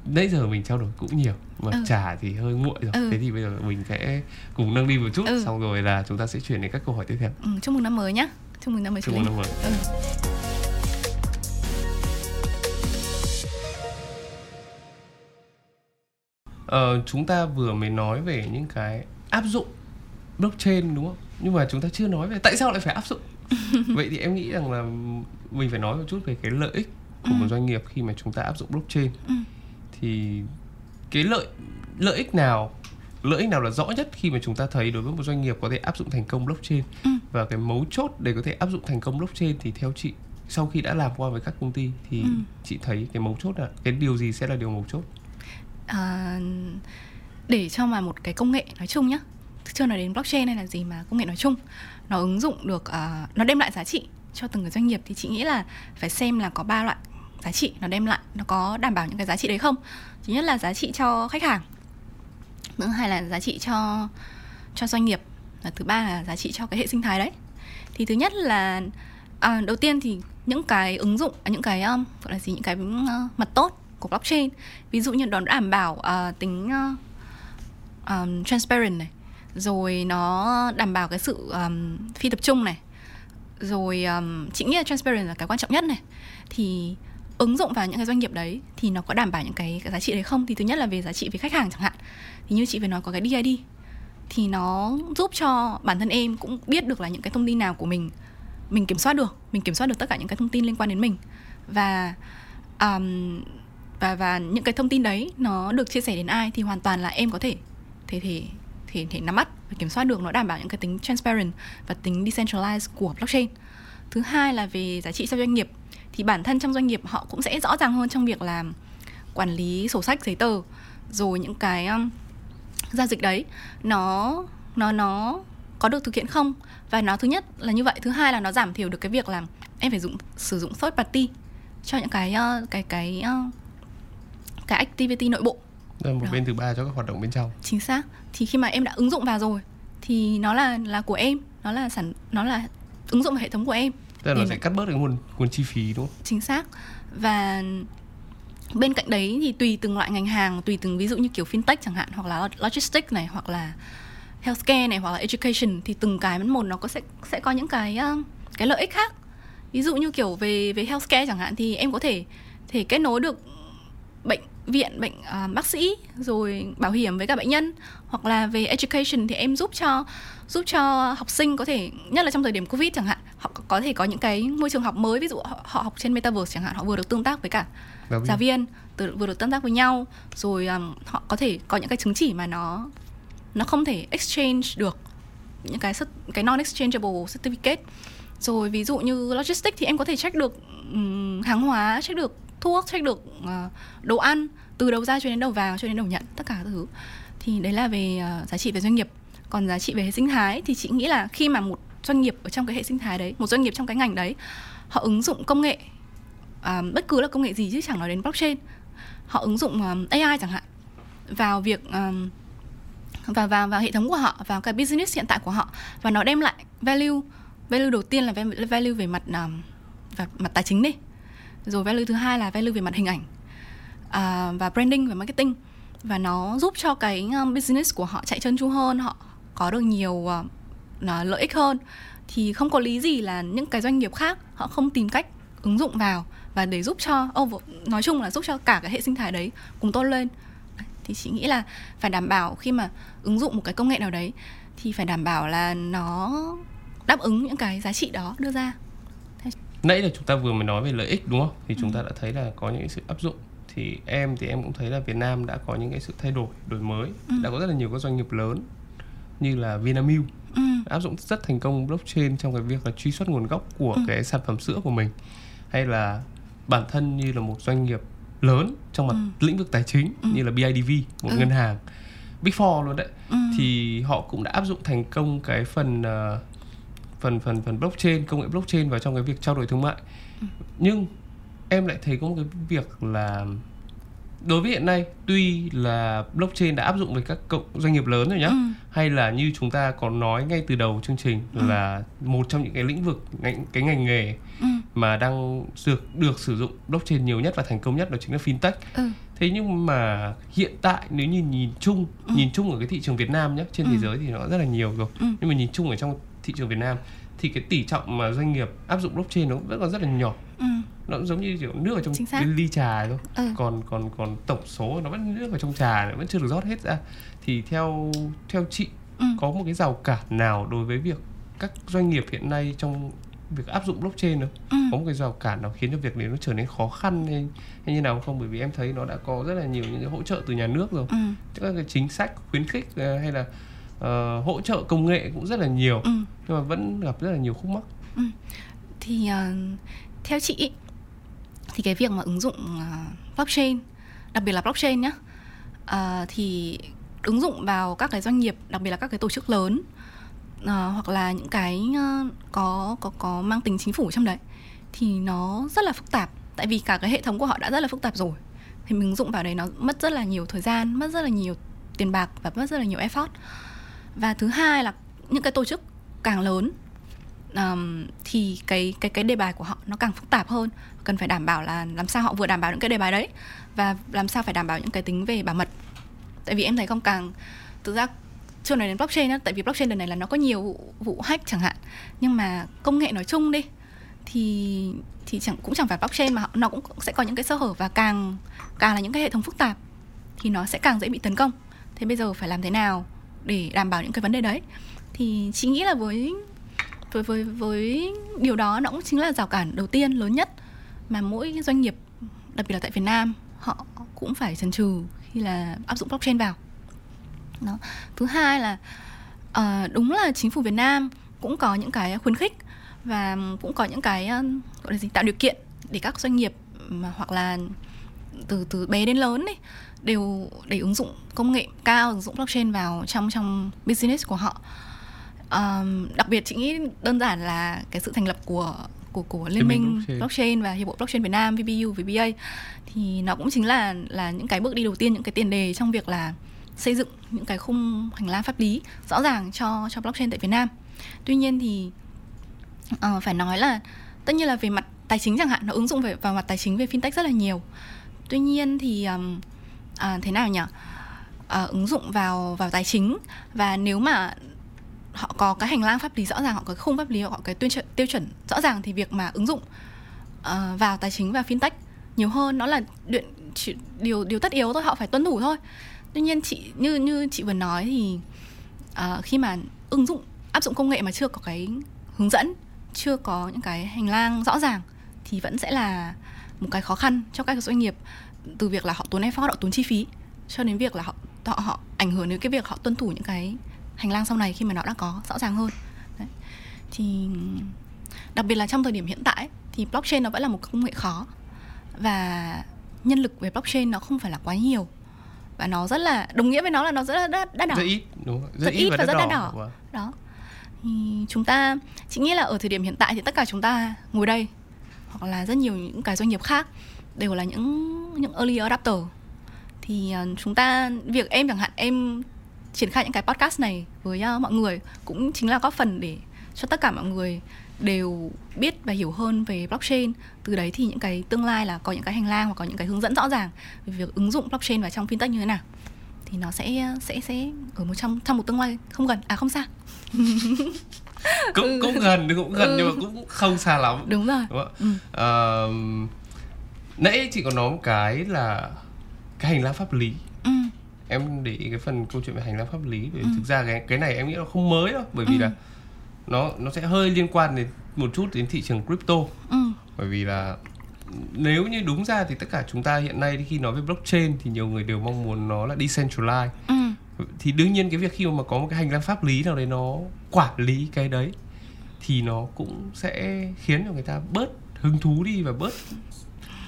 nãy giờ mình trao đổi cũng nhiều mà ừ. trà thì hơi nguội rồi. Ừ. Thế thì bây giờ mình sẽ cùng nâng đi một chút, ừ. xong rồi là chúng ta sẽ chuyển đến các câu hỏi tiếp theo. Ừ, chúc mừng năm mới nhá. Chúc mừng năm mới. Chúc mừng năm mới. Ừ. Ờ, chúng ta vừa mới nói về những cái áp dụng blockchain, đúng không? Nhưng mà chúng ta chưa nói về tại sao lại phải áp dụng. Vậy thì em nghĩ rằng là mình phải nói một chút về cái lợi ích của ừ. một doanh nghiệp khi mà chúng ta áp dụng blockchain. Ừ. Thì cái lợi lợi ích nào lợi ích nào là rõ nhất khi mà chúng ta thấy đối với một doanh nghiệp có thể áp dụng thành công blockchain, ừ. và cái mấu chốt để có thể áp dụng thành công blockchain thì theo chị, sau khi đã làm qua với các công ty thì ừ. chị thấy cái mấu chốt là cái điều gì sẽ là điều mấu chốt? À, để cho mà một cái công nghệ nói chung nhá, chưa nói đến blockchain hay là gì mà công nghệ nói chung nó ứng dụng được, uh, nó đem lại giá trị cho từng người doanh nghiệp thì chị nghĩ là phải xem là có ba loại giá trị nó đem lại, nó có đảm bảo những cái giá trị đấy không. Thứ nhất là giá trị cho khách hàng, thứ hai là giá trị cho cho doanh nghiệp, và thứ ba là giá trị cho cái hệ sinh thái đấy. Thì thứ nhất là à, đầu tiên thì những cái ứng dụng, những cái um, gọi là gì, những cái uh, mặt tốt của blockchain, ví dụ như nó đảm bảo uh, tính uh, um, transparent này, rồi nó đảm bảo cái sự um, phi tập trung này, rồi um, chị nghĩ là transparent là cái quan trọng nhất này. Thì ứng dụng vào những cái doanh nghiệp đấy thì nó có đảm bảo những cái, cái giá trị đấy không. Thì thứ nhất là về giá trị về khách hàng chẳng hạn, thì như chị vừa nói có cái đê i đê thì nó giúp cho bản thân em cũng biết được là những cái thông tin nào của mình mình kiểm soát được, mình kiểm soát được tất cả những cái thông tin liên quan đến mình, và um, và và những cái thông tin đấy nó được chia sẻ đến ai thì hoàn toàn là em có thể thể thể thể, thể nắm bắt và kiểm soát được. Nó đảm bảo những cái tính transparent và tính decentralized của blockchain. Thứ hai là về giá trị cho doanh nghiệp, thì bản thân trong doanh nghiệp họ cũng sẽ rõ ràng hơn trong việc là quản lý sổ sách giấy tờ, rồi những cái um, giao dịch đấy nó nó nó có được thực hiện không, và nó thứ nhất là như vậy. Thứ hai là nó giảm thiểu được cái việc là em phải dùng sử dụng third party cho những cái uh, cái cái uh, cái activity nội bộ, là một đó. Bên thứ ba cho các hoạt động bên trong. Chính xác. Thì khi mà em đã ứng dụng vào rồi thì nó là là của em, nó là sản nó là ứng dụng vào hệ thống của em. Tức là nó sẽ cắt bớt cái nguồn, nguồn chi phí, đúng không? Chính xác. Và bên cạnh đấy thì tùy từng loại ngành hàng, tùy từng ví dụ như kiểu fintech chẳng hạn, hoặc là logistics này, hoặc là healthcare này, hoặc là education, thì từng cái một nó có sẽ sẽ có những cái cái lợi ích khác. Ví dụ như kiểu về về healthcare chẳng hạn, thì em có thể thể kết nối được bệnh viện, bệnh à, bác sĩ rồi bảo hiểm với cả bệnh nhân. Hoặc là về education thì em giúp cho giúp cho học sinh có thể, nhất là trong thời điểm Covid chẳng hạn, họ có thể có những cái môi trường học mới, ví dụ họ, họ học trên Metaverse chẳng hạn, họ vừa được tương tác với cả Đúng. giáo viên, từ, vừa được tương tác với nhau, rồi um, họ có thể có những cái chứng chỉ mà nó nó không thể exchange được, những cái cái non exchangeable certificate. Rồi ví dụ như logistics thì em có thể check được um, hàng hóa, check được thuốc, check được uh, đồ ăn, từ đầu ra cho đến đầu vào, cho đến đầu nhận, tất cả các thứ. Thì đấy là về uh, giá trị về doanh nghiệp. Còn giá trị về hệ sinh thái thì chị nghĩ là khi mà một doanh nghiệp ở trong cái hệ sinh thái đấy, một doanh nghiệp trong cái ngành đấy, họ ứng dụng công nghệ, uh, bất cứ là công nghệ gì chứ chẳng nói đến blockchain, họ ứng dụng um, a i chẳng hạn vào việc um, vào, vào, vào hệ thống của họ, vào cái business hiện tại của họ, và nó đem lại value. Value đầu tiên là value về mặt um, về mặt tài chính đi. Rồi value thứ hai là value về mặt hình ảnh uh, và branding và marketing. Và nó giúp cho cái business của họ chạy trơn tru hơn, họ có được nhiều uh, lợi ích hơn. Thì không có lý gì là những cái doanh nghiệp khác họ không tìm cách ứng dụng vào, và để giúp cho, oh, nói chung là giúp cho cả cái hệ sinh thái đấy cùng tốt lên. Thì chị nghĩ là phải đảm bảo khi mà ứng dụng một cái công nghệ nào đấy thì phải đảm bảo là nó đáp ứng những cái giá trị đó đưa ra. Nãy là chúng ta vừa mới nói về lợi ích đúng không? Thì ừ. chúng ta đã thấy là có những sự áp dụng. Thì em thì em cũng thấy là Việt Nam đã có những cái sự thay đổi, đổi mới. Ừ. Đã có rất là nhiều các doanh nghiệp lớn như là Vinamilk ừ. áp dụng rất thành công blockchain trong cái việc là truy xuất nguồn gốc của ừ. cái sản phẩm sữa của mình. Hay là bản thân như là một doanh nghiệp lớn trong mặt ừ. lĩnh vực tài chính ừ. như là bê i đê vê, một ừ. ngân hàng Big Four luôn đấy. Ừ. Thì họ cũng đã áp dụng thành công cái phần... Uh, phần phần phần blockchain, công nghệ blockchain vào trong cái việc trao đổi thương mại. Ừ. Nhưng em lại thấy có một cái việc là đối với hiện nay, tuy là blockchain đã áp dụng với các cộng doanh nghiệp lớn rồi nhá, ừ. hay là như chúng ta còn nói ngay từ đầu chương trình ừ. là một trong những cái lĩnh vực, cái ngành nghề ừ. mà đang được, được sử dụng blockchain nhiều nhất và thành công nhất đó chính là fintech. Ừ. Thế nhưng mà hiện tại nếu như nhìn chung, ừ. nhìn chung ở cái thị trường Việt Nam nhá, trên ừ. thế giới thì nó rất là nhiều rồi. Ừ. Nhưng mà nhìn chung ở trong thị trường Việt Nam thì cái tỷ trọng mà doanh nghiệp áp dụng blockchain nó vẫn còn rất là nhỏ. Ừ. Nó cũng giống như kiểu nước ở trong cái ly trà thôi. Ừ. Còn còn còn tổng số nó vẫn nước ở trong trà, nó vẫn chưa được rót hết ra. Thì theo theo chị ừ. có một cái rào cản nào đối với việc các doanh nghiệp hiện nay trong việc áp dụng blockchain không? Ừ. Có một cái rào cản nào khiến cho việc đấy nó trở nên khó khăn hay, hay như nào không? Bởi vì em thấy nó đã có rất là nhiều những cái hỗ trợ từ nhà nước rồi. Ừ. Tức là cái chính sách khuyến khích hay là Uh, hỗ trợ công nghệ cũng rất là nhiều ừ. nhưng mà vẫn gặp rất là nhiều khúc mắc. Ừ. Thì uh, theo chị ý, thì cái việc mà ứng dụng uh, blockchain, đặc biệt là blockchain nhá, uh, thì ứng dụng vào các cái doanh nghiệp, đặc biệt là các cái tổ chức lớn uh, hoặc là những cái uh, có có có mang tính chính phủ trong đấy thì nó rất là phức tạp, tại vì cả cái hệ thống của họ đã rất là phức tạp rồi, thì mình ứng dụng vào đấy nó mất rất là nhiều thời gian, mất rất là nhiều tiền bạc và mất rất là nhiều effort. Và thứ hai là những cái tổ chức càng lớn um, thì cái, cái, cái đề bài của họ nó càng phức tạp hơn. Cần phải đảm bảo là làm sao họ vừa đảm bảo những cái đề bài đấy, và làm sao phải đảm bảo những cái tính về bảo mật. Tại vì em thấy không càng, thực ra chưa nói đến blockchain đó, tại vì blockchain lần này là nó có nhiều vụ, vụ hack chẳng hạn. Nhưng mà công nghệ nói chung đi thì, thì chẳng, cũng chẳng phải blockchain mà nó cũng sẽ có những cái sơ hở. Và càng, càng là những cái hệ thống phức tạp thì nó sẽ càng dễ bị tấn công. Thế bây giờ phải làm thế nào để đảm bảo những cái vấn đề đấy? Thì chị nghĩ là với với với với điều đó, nó cũng chính là rào cản đầu tiên lớn nhất mà mỗi doanh nghiệp, đặc biệt là tại Việt Nam, họ cũng phải chần chừ khi là áp dụng blockchain vào. Đó. Thứ hai là uh, đúng là chính phủ Việt Nam cũng có những cái khuyến khích và cũng có những cái uh, gọi là gì tạo điều kiện để các doanh nghiệp mà, hoặc là từ từ bé đến lớn đi, đều để ứng dụng công nghệ cao, ứng dụng blockchain vào trong trong business của họ. Um, đặc biệt chị nghĩ đơn giản là cái sự thành lập của của của liên minh blockchain. blockchain và hiệp hội blockchain Việt Nam V B U V B A thì nó cũng chính là là những cái bước đi đầu tiên, những cái tiền đề trong việc là xây dựng những cái khung hành lang pháp lý rõ ràng cho cho blockchain tại Việt Nam. Tuy nhiên thì uh, phải nói là tất nhiên là về mặt tài chính chẳng hạn, nó ứng dụng về vào mặt tài chính, về fintech rất là nhiều. Tuy nhiên thì um, À, thế nào nhỉ? À, ứng dụng vào vào tài chính, và nếu mà họ có cái hành lang pháp lý rõ ràng, họ có cái khung pháp lý, họ có cái tuyên tr- tiêu chuẩn rõ ràng, thì việc mà ứng dụng uh, vào tài chính và fintech nhiều hơn nó là điện, chỉ, điều điều tất yếu thôi, họ phải tuân thủ thôi. Tuy nhiên chị như như chị vừa nói thì uh, khi mà ứng dụng áp dụng công nghệ mà chưa có cái hướng dẫn, chưa có những cái hành lang rõ ràng thì vẫn sẽ là một cái khó khăn cho các doanh nghiệp, từ việc là họ tốn effort, họ tốn chi phí cho đến việc là họ họ, họ ảnh hưởng đến cái việc họ tuân thủ những cái hành lang sau này khi mà nó đã có rõ ràng hơn. Đấy. Thì đặc biệt là trong thời điểm hiện tại thì blockchain nó vẫn là một công nghệ khó, và nhân lực về blockchain nó không phải là quá nhiều, và nó rất là đồng nghĩa với nó là nó rất là đắt, đắt đỏ, rất ít, đúng, rất, rất ít và, và rất đắt đỏ. Wow. Đó. Thì chúng ta, chị nghĩ là ở thời điểm hiện tại thì tất cả chúng ta ngồi đây hoặc là rất nhiều những cái doanh nghiệp khác đều là những những early adopter. Thì chúng ta, việc em chẳng hạn em triển khai những cái podcast này với mọi người cũng chính là góp phần để cho tất cả mọi người đều biết và hiểu hơn về blockchain. Từ đấy thì những cái tương lai là có những cái hành lang hoặc có những cái hướng dẫn rõ ràng về việc ứng dụng blockchain vào trong fintech như thế nào, thì nó sẽ sẽ sẽ ở một trong trong một tương lai không gần, à không xa. cũng cũng gần cũng gần ừ. nhưng mà cũng không xa lắm. Đúng rồi. Đúng ừ. à, nãy chị có nói một cái là cái hành lang pháp lý. Ừ. Em để ý cái phần câu chuyện về hành lang pháp lý, bởi ừ. thực ra cái cái này em nghĩ là không mới đâu, bởi vì ừ. là nó nó sẽ hơi liên quan đến một chút đến thị trường crypto. Ừ. Bởi vì là nếu như đúng ra thì tất cả chúng ta hiện nay khi nói về blockchain thì nhiều người đều mong muốn nó là decentralized. Ừ. Thì đương nhiên cái việc khi mà có một cái hành lang pháp lý nào đấy nó quản lý cái đấy thì nó cũng sẽ khiến cho người ta bớt hứng thú đi và bớt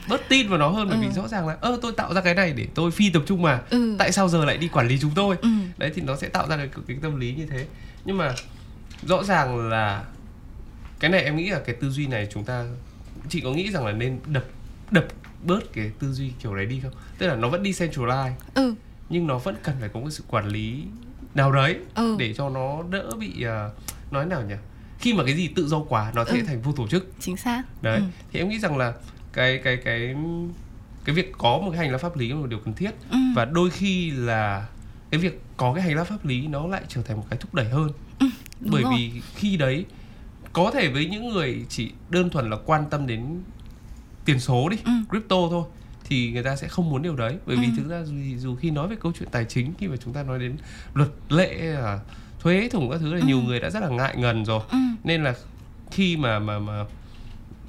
bớt tin vào nó hơn, bởi ừ. vì rõ ràng là ơ tôi tạo ra cái này để tôi phi tập trung mà, ừ. tại sao giờ lại đi quản lý chúng tôi? Ừ. Đấy, thì nó sẽ tạo ra được cái tâm lý như thế. Nhưng mà rõ ràng là cái này em nghĩ là cái tư duy này chúng ta, chị có nghĩ rằng là nên đập đập bớt cái tư duy kiểu đấy đi không? Tức là nó vẫn decentralized ừ. nhưng nó vẫn cần phải có một sự quản lý nào đấy ừ. để cho nó đỡ bị uh, nói nào nhỉ? Khi mà cái gì tự do quá nó sẽ ừ. thành vô tổ chức. Chính xác. Đấy. Ừ. Thì em nghĩ rằng là cái cái cái cái việc có một cái hành lang pháp lý là một điều cần thiết, ừ. và đôi khi là cái việc có cái hành lang pháp lý nó lại trở thành một cái thúc đẩy hơn. Ừ. Bởi rồi. Vì khi đấy có thể với những người chỉ đơn thuần là quan tâm đến tiền số đi, ừ. crypto thôi, thì người ta sẽ không muốn điều đấy. Bởi vì ừ. thực ra dù, dù khi nói về câu chuyện tài chính, khi mà chúng ta nói đến luật lệ, thuế thủng các thứ là ừ. nhiều người đã rất là ngại ngần rồi. Ừ. Nên là khi mà mà mà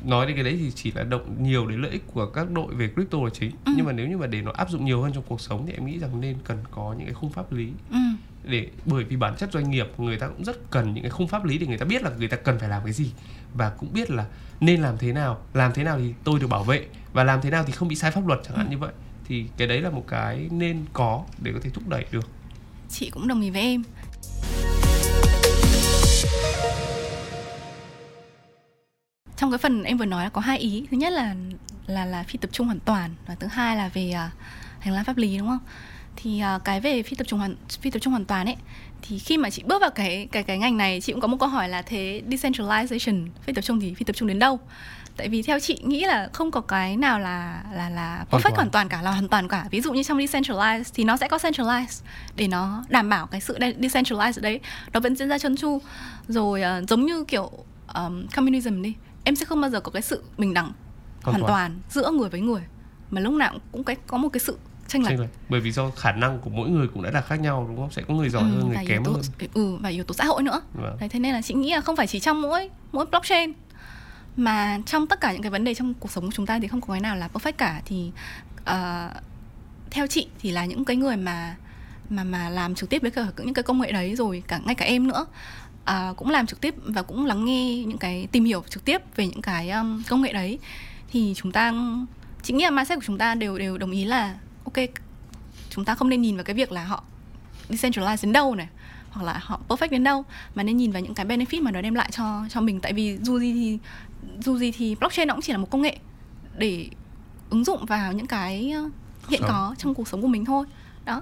nói đến cái đấy thì chỉ là động nhiều đến lợi ích của các đội về crypto là chính. Ừ. Nhưng mà nếu như mà để nó áp dụng nhiều hơn trong cuộc sống thì em nghĩ rằng nên cần có những cái khung pháp lý. Ừ. Để, bởi vì bản chất doanh nghiệp người ta cũng rất cần những cái khung pháp lý để người ta biết là người ta cần phải làm cái gì, và cũng biết là nên làm thế nào, làm thế nào thì tôi được bảo vệ, và làm thế nào thì không bị sai pháp luật chẳng hạn. Ừ. Như vậy thì cái đấy là một cái nên có để có thể thúc đẩy được. Chị cũng đồng ý với em. Trong cái phần em vừa nói là có hai ý, thứ nhất là là là phi tập trung hoàn toàn, và thứ hai là về uh, hành lang pháp lý, đúng không? Thì uh, cái về phi tập trung hoàn phi tập trung hoàn toàn ấy, thì khi mà chị bước vào cái cái cái ngành này, chị cũng có một câu hỏi là thế decentralization, phi tập trung thì phi tập trung đến đâu? Tại vì theo chị nghĩ là không có cái nào là là là perfect hoàn toàn cả, là hoàn toàn cả. Ví dụ như trong decentralized thì nó sẽ có centralized để nó đảm bảo cái sự decentralized đấy nó vẫn diễn ra trơn tru. Rồi uh, giống như kiểu um, communism đi, em sẽ không bao giờ có cái sự bình đẳng hoàn, hoàn toàn giữa người với người, mà lúc nào cũng cái, có một cái sự chênh lệch. Bởi vì do khả năng của mỗi người cũng đã là khác nhau, đúng không? Sẽ có người giỏi ừ, hơn, người kém tố, hơn. Ừ, và yếu tố xã hội nữa. Vâng. Đấy, thế nên là chị nghĩ là không phải chỉ trong mỗi mỗi blockchain, mà trong tất cả những cái vấn đề trong cuộc sống của chúng ta thì không có cái nào là perfect cả. Thì uh, theo chị thì là những cái người mà mà mà làm trực tiếp với cả những cái công nghệ đấy, rồi cả ngay cả em nữa. À, cũng làm trực tiếp và cũng lắng nghe những cái, tìm hiểu trực tiếp về những cái um, công nghệ đấy, thì chúng ta, chị nghĩ là mindset của chúng ta đều đều đồng ý là ok, chúng ta không nên nhìn vào cái việc là họ decentralized đến đâu này, hoặc là họ perfect đến đâu, mà nên nhìn vào những cái benefit mà nó đem lại cho cho mình. Tại vì dù gì thì dù gì thì blockchain nó cũng chỉ là một công nghệ để ứng dụng vào những cái hiện có trong cuộc sống của mình thôi. Đó.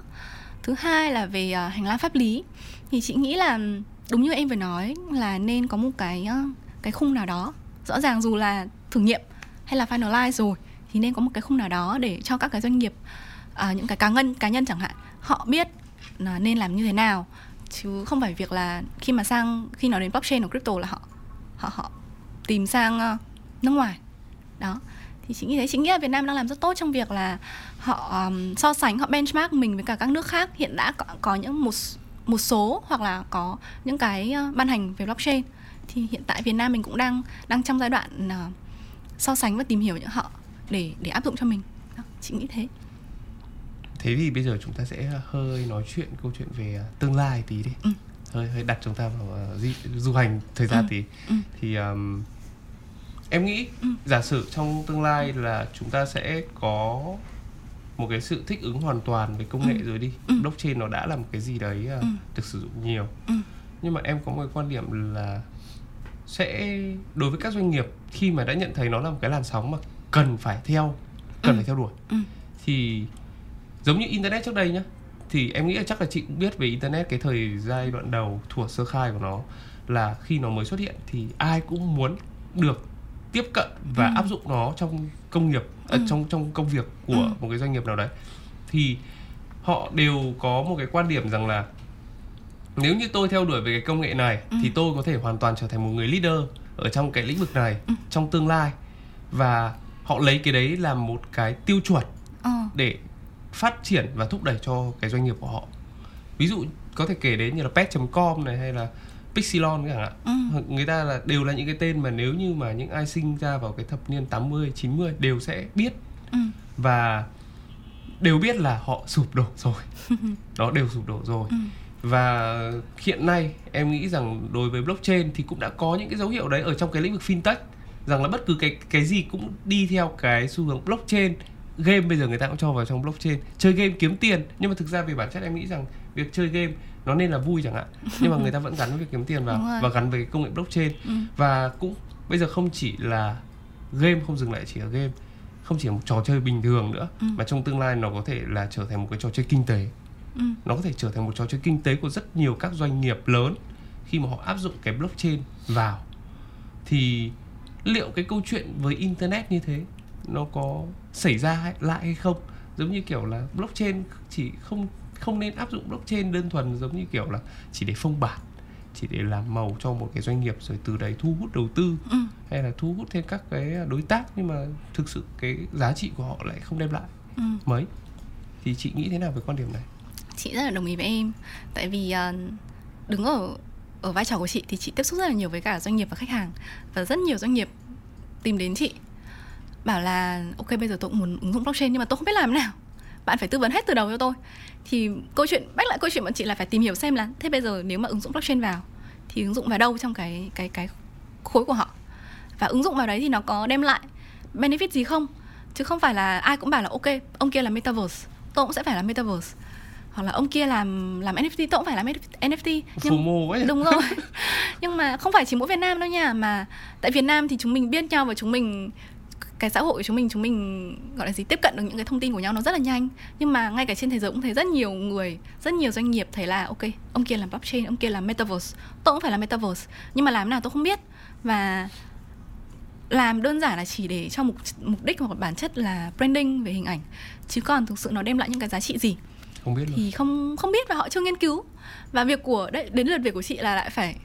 Thứ hai là về uh, hành lang pháp lý, thì chị nghĩ là đúng như em vừa nói là nên có một cái cái khung nào đó rõ ràng, dù là thử nghiệm hay là finalize rồi thì nên có một cái khung nào đó để cho các cái doanh nghiệp, à, những cái cá nhân cá nhân chẳng hạn, họ biết nên làm như thế nào, chứ không phải việc là khi mà sang khi nói đến blockchain hoặc crypto là họ họ họ tìm sang nước ngoài. Đó. Thì chính vì thế, chính nghĩa Việt Nam đang làm rất tốt trong việc là họ um, so sánh, họ benchmark mình với cả các nước khác. Hiện đã có, có những một một số hoặc là có những cái uh, ban hành về blockchain. Thì hiện tại Việt Nam mình cũng đang đang trong giai đoạn uh, so sánh và tìm hiểu những họ để để áp dụng cho mình. Đó, chị nghĩ thế. Thế thì bây giờ chúng ta sẽ hơi nói chuyện câu chuyện về tương lai tí đi. Ừ. Hơi hơi đặt chúng ta vào uh, di, du hành thời gian ừ. tí. Ừ. Thì um, em nghĩ ừ. giả sử trong tương lai là chúng ta sẽ có một cái sự thích ứng hoàn toàn với công nghệ ừ. rồi đi. Ừ. Blockchain nó đã là một cái gì đấy uh, ừ. được sử dụng nhiều. Ừ. Nhưng mà em có một cái quan điểm là sẽ đối với các doanh nghiệp khi mà đã nhận thấy nó là một cái làn sóng mà cần phải theo, cần ừ. phải theo đuổi. Ừ. Thì giống như internet trước đây nhá, thì em nghĩ là chắc là chị cũng biết về internet, cái thời giai đoạn đầu thuở sơ khai của nó là khi nó mới xuất hiện thì ai cũng muốn được tiếp cận và ừ. áp dụng nó trong công nghiệp ừ. à, trong trong công việc của ừ. một cái doanh nghiệp nào đấy. Thì họ đều có một cái quan điểm rằng là nếu như tôi theo đuổi về cái công nghệ này ừ. thì tôi có thể hoàn toàn trở thành một người leader ở trong cái lĩnh vực này ừ. trong tương lai, và họ lấy cái đấy làm một cái tiêu chuẩn ừ. để phát triển và thúc đẩy cho cái doanh nghiệp của họ. Ví dụ có thể kể đến như là pet chấm com này hay là Pixilon chẳng hạn. Ừ. Người ta là đều là những cái tên mà nếu như mà những ai sinh ra vào cái thập niên tám mươi, chín mươi đều sẽ biết. Ừ. Và đều biết là họ sụp đổ rồi. Đó, đều sụp đổ rồi. Ừ. Và hiện nay em nghĩ rằng đối với blockchain thì cũng đã có những cái dấu hiệu đấy ở trong cái lĩnh vực fintech, rằng là bất cứ cái cái gì cũng đi theo cái xu hướng blockchain. Game bây giờ người ta cũng cho vào trong blockchain. Chơi game kiếm tiền, nhưng mà thực ra về bản chất em nghĩ rằng việc chơi game nó nên là vui chẳng hạn, nhưng mà người ta vẫn gắn với việc kiếm tiền vào và gắn với công nghệ blockchain. Ừ. Và cũng bây giờ không chỉ là game, không dừng lại chỉ ở game, không chỉ là một trò chơi bình thường nữa, ừ. mà trong tương lai nó có thể là trở thành một cái trò chơi kinh tế. Ừ. Nó có thể trở thành một trò chơi kinh tế của rất nhiều các doanh nghiệp lớn khi mà họ áp dụng cái blockchain vào. Thì liệu cái câu chuyện với internet như thế nó có xảy ra lại hay không? Giống như kiểu là blockchain chỉ không không nên áp dụng blockchain đơn thuần giống như kiểu là chỉ để phong bản, chỉ để làm màu cho một cái doanh nghiệp rồi từ đấy thu hút đầu tư ừ. hay là thu hút thêm các cái đối tác, nhưng mà thực sự cái giá trị của họ lại không đem lại ừ. mấy. Thì chị nghĩ thế nào về quan điểm này? Chị rất là đồng ý với em, tại vì đứng ở ở vai trò của chị thì chị tiếp xúc rất là nhiều với cả doanh nghiệp và khách hàng, và rất nhiều doanh nghiệp tìm đến chị bảo là ok bây giờ tôi cũng muốn ứng dụng blockchain nhưng mà tôi không biết làm thế nào, bạn phải tư vấn hết từ đầu cho tôi. Thì câu chuyện bách lại câu chuyện bọn chị là phải tìm hiểu xem là thế bây giờ nếu mà ứng dụng blockchain vào thì ứng dụng vào đâu trong cái cái cái khối của họ, và ứng dụng vào đấy thì nó có đem lại benefit gì không, chứ không phải là ai cũng bảo là ok ông kia làm metaverse tôi cũng sẽ phải làm metaverse, hoặc là ông kia làm làm en ép tê tôi cũng phải làm en ép tê. Nhưng, đúng rồi. Nhưng mà không phải chỉ mỗi Việt Nam đâu nha, mà tại Việt Nam thì chúng mình biết nhau và chúng mình cái xã hội của chúng mình, chúng mình gọi là gì, tiếp cận được những cái thông tin của nhau nó rất là nhanh. Nhưng mà ngay cả trên thế giới cũng thấy rất nhiều người, rất nhiều doanh nghiệp thấy là ok, ông kia làm blockchain, ông kia làm metaverse, tôi cũng phải làm metaverse, nhưng mà làm nào tôi không biết. Và làm đơn giản là chỉ để cho mục, mục đích hoặc bản chất là branding về hình ảnh, chứ còn thực sự nó đem lại những cái giá trị gì không biết thì không, không biết, và họ chưa nghiên cứu. Và việc của, đấy, đến lượt việc của chị là lại phải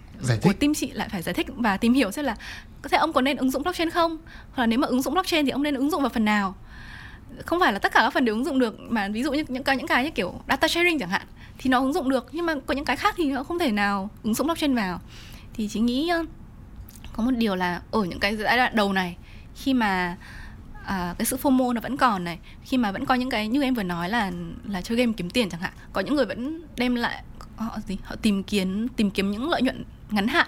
của team chị lại phải giải thích và tìm hiểu xem là có thể ông có nên ứng dụng blockchain không, hoặc là nếu mà ứng dụng blockchain thì ông nên ứng dụng vào phần nào. Không phải là tất cả các phần đều ứng dụng được, mà ví dụ như những cái những cái như kiểu data sharing chẳng hạn thì nó ứng dụng được, nhưng mà có những cái khác thì nó không thể nào ứng dụng blockchain vào. Thì chị nghĩ có một điều là ở những cái giai đoạn đầu này, khi mà à, cái sự FOMO nó vẫn còn này, khi mà vẫn có những cái như em vừa nói là là chơi game kiếm tiền chẳng hạn, có những người vẫn đem lại họ gì họ tìm kiếm tìm kiếm những lợi nhuận ngắn hạn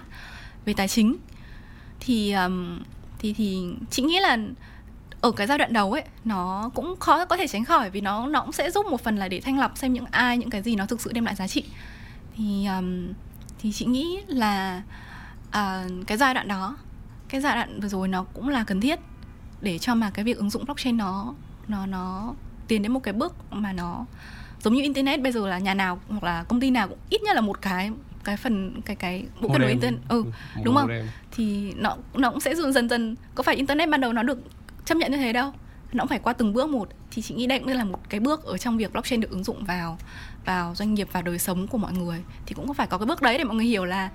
về tài chính. Thì thì thì chị nghĩ là ở cái giai đoạn đầu ấy nó cũng khó có thể tránh khỏi, vì nó nó cũng sẽ giúp một phần là để thanh lọc xem những ai, những cái gì nó thực sự đem lại giá trị. Thì thì chị nghĩ là à, cái giai đoạn đó, cái giai đoạn vừa rồi nó cũng là cần thiết để cho mà cái việc ứng dụng blockchain nó nó nó tiến đến một cái bước mà nó giống như internet. Bây giờ là nhà nào hoặc là công ty nào cũng ít nhất là một cái cái phần cái cái bộ kết nối internet, ừ Mô đúng không? Đen. Thì nó nó cũng sẽ dần dần dần. Có phải internet ban đầu nó được chấp nhận như thế đâu? Nó cũng phải qua từng bước một. thì chị nghĩ đây cũng là một cái bước ở trong việc blockchain được ứng dụng vào vào doanh nghiệp và đời sống của mọi người, thì cũng phải có cái bước đấy để mọi người hiểu là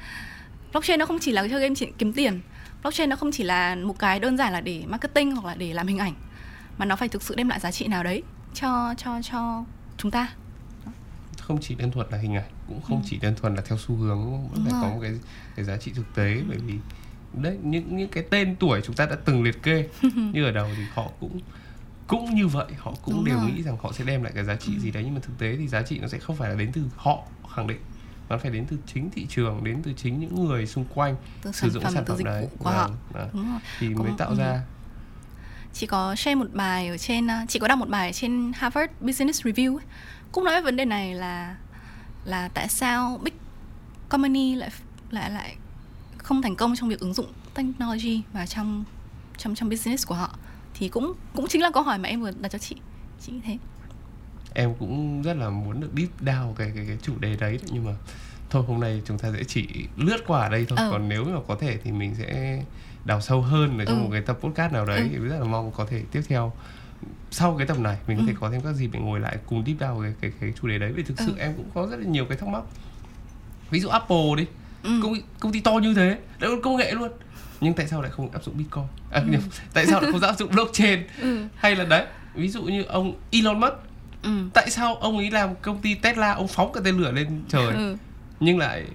blockchain nó không chỉ là chơi game chỉ kiếm tiền, blockchain nó không chỉ là một cái đơn giản là để marketing hoặc là để làm hình ảnh, mà nó phải thực sự đem lại giá trị nào đấy cho cho cho chúng ta. Không chỉ đơn thuần là hình ảnh, cũng không ừ. chỉ đơn thuần là theo xu hướng, vẫn phải rồi. có một cái, cái giá trị thực tế, ừ. bởi vì đấy những những cái tên tuổi chúng ta đã từng liệt kê như ở đầu thì họ cũng cũng như vậy, họ cũng Đúng đều rồi. nghĩ rằng họ sẽ đem lại cái giá trị ừ. gì đấy, nhưng mà thực tế thì giá trị nó sẽ không phải là đến từ họ khẳng định, mà nó phải đến từ chính thị trường, đến từ chính những người xung quanh từ sử dụng sản phẩm đấy của họ. Đó. Đúng rồi. Thì cũng mới tạo ừ. ra. Chị có share một bài ở trên, chị có đọc một bài ở trên Harvard Business Review ấy, cũng nói về vấn đề này là là tại sao big company lại lại lại không thành công trong việc ứng dụng technology vào trong trong trong business của họ, thì cũng cũng chính là câu hỏi mà em vừa đặt cho chị. Chị như thế. Em cũng rất là muốn được deep down cái cái cái chủ đề đấy, nhưng mà thôi hôm nay chúng ta sẽ chỉ lướt qua ở đây thôi. Ừ. Còn nếu mà có thể thì mình sẽ đào sâu hơn ở trong ừ. một cái tập podcast nào đấy. Ừ. Rất là mong có thể tiếp theo sau cái tập này mình ừ. có thể có thêm các dịp để ngồi lại cùng deep down cái cái cái chủ đề đấy, vì thực ừ. sự em cũng có rất là nhiều cái thắc mắc. Ví dụ Apple đi, ừ. công, công ty to như thế, đã có công nghệ luôn, nhưng tại sao lại không áp dụng Bitcoin? À, ừ. Tại sao lại không áp dụng blockchain? Ừ. Hay là đấy, ví dụ như ông Elon Musk, ừ. tại sao ông ấy làm công ty Tesla, ông phóng cái tên lửa lên trời, ừ. nhưng lại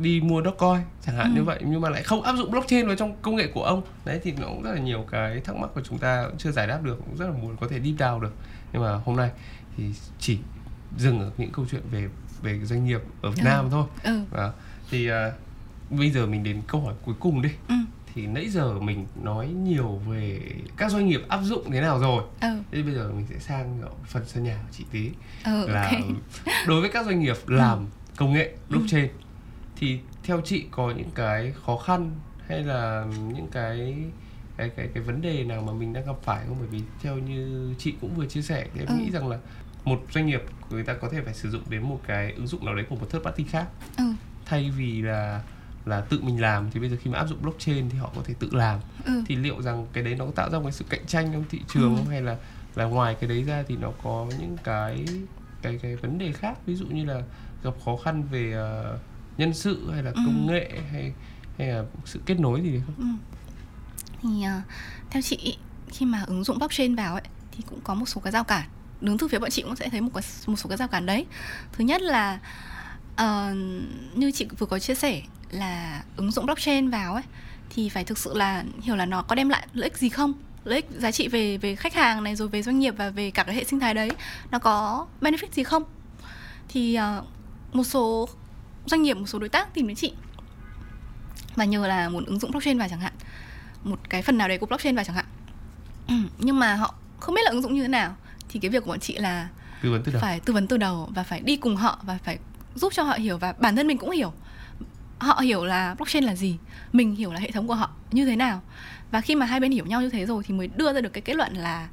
đi mua Dogecoin chẳng hạn ừ. như vậy, nhưng mà lại không áp dụng blockchain vào trong công nghệ của ông. Đấy thì nó cũng rất là nhiều cái thắc mắc của chúng ta cũng chưa giải đáp được, cũng rất là muốn có thể deep down được. Nhưng mà hôm nay thì chỉ dừng ở những câu chuyện về về doanh nghiệp ở Việt ừ. Nam thôi. Ừ. Và thì à, bây giờ mình đến câu hỏi cuối cùng đi. Ừ. Thì nãy giờ mình nói nhiều về các doanh nghiệp áp dụng thế nào rồi. Ừ. Thế bây giờ mình sẽ sang phần sân nhà của chị tí. Ừ, là okay. Đối với các doanh nghiệp làm ừ. công nghệ blockchain ừ. thì theo chị có những cái khó khăn hay là những cái cái cái cái vấn đề nào mà mình đang gặp phải không? Bởi vì theo như chị cũng vừa chia sẻ, em ừ. nghĩ rằng là một doanh nghiệp người ta có thể phải sử dụng đến một cái ứng dụng nào đấy của một third party khác. Ừ. Thay vì là là tự mình làm, thì bây giờ khi mà áp dụng blockchain thì họ có thể tự làm. Ừ. Thì liệu rằng cái đấy nó có tạo ra một cái sự cạnh tranh trong thị trường ừ. không, hay là là ngoài cái đấy ra thì nó có những cái cái cái vấn đề khác, ví dụ như là gặp khó khăn về uh, nhân sự hay là công ừ. nghệ hay hay là sự kết nối gì đấy không? Ừ. Thì uh, theo chị khi mà ứng dụng blockchain vào ấy thì cũng có một số cái rào cản. Đứng từ phía bọn chị cũng sẽ thấy một cái, một số cái rào cản đấy. Thứ nhất là uh, như chị vừa có chia sẻ là ứng dụng blockchain vào ấy thì phải thực sự là hiểu là nó có đem lại lợi ích gì không, lợi ích giá trị về về khách hàng này, rồi về doanh nghiệp và về cả cái hệ sinh thái đấy nó có benefit gì không. Thì uh, một số doanh nghiệp, một số đối tác tìm đến chị và nhờ là muốn ứng dụng blockchain vào chẳng hạn, một cái phần nào đấy của blockchain vào chẳng hạn, nhưng mà họ không biết là ứng dụng như thế nào, thì cái việc của bọn chị là tư vấn từ đầu. Phải tư vấn từ đầu và phải đi cùng họ và phải giúp cho họ hiểu, và bản thân mình cũng hiểu, họ hiểu là blockchain là gì, mình hiểu là hệ thống của họ như thế nào, và khi mà hai bên hiểu nhau như thế rồi thì mới đưa ra được cái kết luận là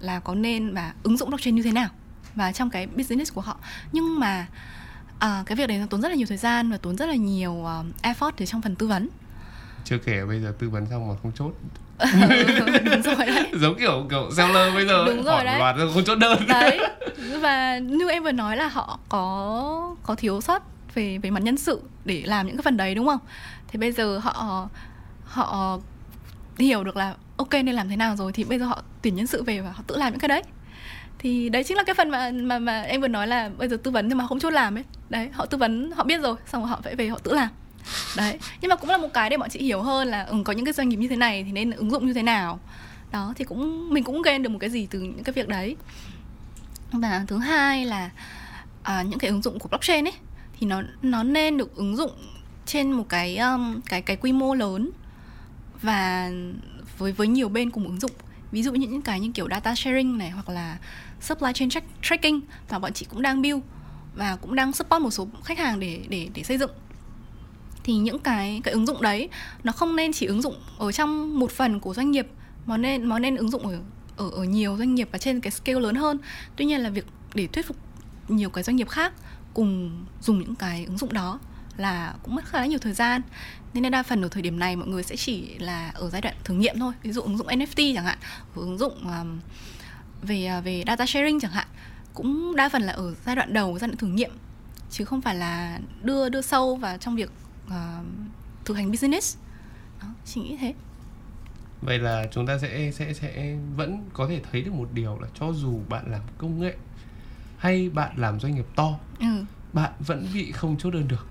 là có nên và ứng dụng blockchain như thế nào và trong cái business của họ. Nhưng mà à, cái việc đấy nó tốn rất là nhiều thời gian và tốn rất là nhiều uh, effort để trong phần tư vấn. Chưa kể bây giờ tư vấn xong mà không chốt. Đúng rồi đấy. Giống kiểu, kiểu seller bây giờ Đúng hỏi đấy. loạt rồi không chốt đơn. Đấy. Và như em vừa nói là họ có có thiếu sót về về mặt nhân sự để làm những cái phần đấy đúng không? Thì bây giờ họ họ hiểu được là ok nên làm thế nào rồi, thì bây giờ họ tuyển nhân sự về và họ tự làm những cái đấy. Thì đấy chính là cái phần mà mà mà em vừa nói là bây giờ tư vấn nhưng mà không chốt làm ấy. Đấy, họ tư vấn, họ biết rồi, xong rồi họ phải về họ tự làm. Đấy, nhưng mà cũng là một cái để bọn chị hiểu hơn là ừ, có những cái doanh nghiệp như thế này thì nên ứng dụng như thế nào. Đó, thì cũng mình cũng gain được một cái gì từ những cái việc đấy. Và thứ hai là à, những cái ứng dụng của blockchain ấy thì nó nó nên được ứng dụng trên một cái um, cái cái quy mô lớn và với với nhiều bên cùng ứng dụng. Ví dụ như những cái như kiểu data sharing này, hoặc là supply chain track, tracking, và bọn chị cũng đang build và cũng đang support một số khách hàng để để để xây dựng. Thì những cái cái ứng dụng đấy nó không nên chỉ ứng dụng ở trong một phần của doanh nghiệp, mà nên nó nên ứng dụng ở ở ở nhiều doanh nghiệp và trên cái scale lớn hơn. Tuy nhiên là việc để thuyết phục nhiều cái doanh nghiệp khác cùng dùng những cái ứng dụng đó là cũng mất khá là nhiều thời gian, nên đa phần ở thời điểm này mọi người sẽ chỉ là ở giai đoạn thử nghiệm thôi. Ví dụ ứng dụng en ép tê chẳng hạn, ứng dụng um, về về data sharing chẳng hạn, cũng đa phần là ở giai đoạn đầu, giai đoạn thử nghiệm, chứ không phải là đưa đưa sâu vào trong việc uh, thực hành business. Đó, chị nghĩ thế. Vậy là chúng ta sẽ sẽ sẽ vẫn có thể thấy được một điều là cho dù bạn làm công nghệ hay bạn làm doanh nghiệp to, ừ. bạn vẫn bị không chốt đơn được.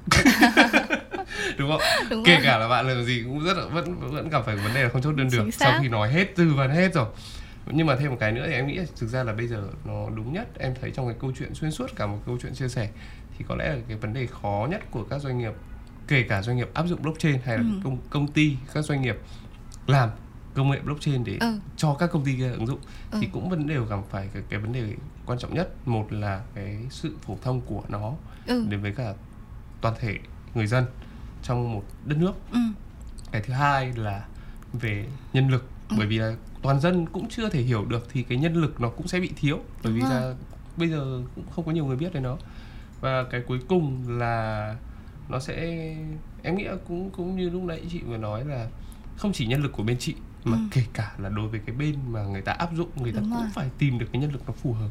Đúng không? Đúng Kể rồi. Cả là bạn làm gì cũng rất là vẫn vẫn gặp phải vấn đề là không chốt đơn được. Sau khi nói hết từ và hết rồi. Nhưng mà thêm một cái nữa thì em nghĩ là thực ra là bây giờ nó đúng nhất, em thấy trong cái câu chuyện xuyên suốt cả một câu chuyện chia sẻ, thì có lẽ là cái vấn đề khó nhất của các doanh nghiệp, kể cả doanh nghiệp áp dụng blockchain hay là ừ. công, công ty, các doanh nghiệp làm công nghệ blockchain để ừ. cho các công ty kia ứng dụng, ừ. thì cũng vẫn đều gặp phải cái, cái vấn đề quan trọng nhất. Một là cái sự phổ thông của nó ừ. đến với cả toàn thể người dân trong một đất nước. ừ. Cái thứ hai là về nhân lực, ừ. bởi vì là toàn dân cũng chưa thể hiểu được thì cái nhân lực nó cũng sẽ bị thiếu, bởi Đúng vì là bây giờ cũng không có nhiều người biết đến nó. Và cái cuối cùng là nó sẽ, em nghĩ là cũng, cũng như lúc nãy chị vừa nói là không chỉ nhân lực của bên chị mà ừ. kể cả là đối với cái bên mà người ta áp dụng, người Đúng ta rồi. Cũng phải tìm được cái nhân lực nó phù hợp.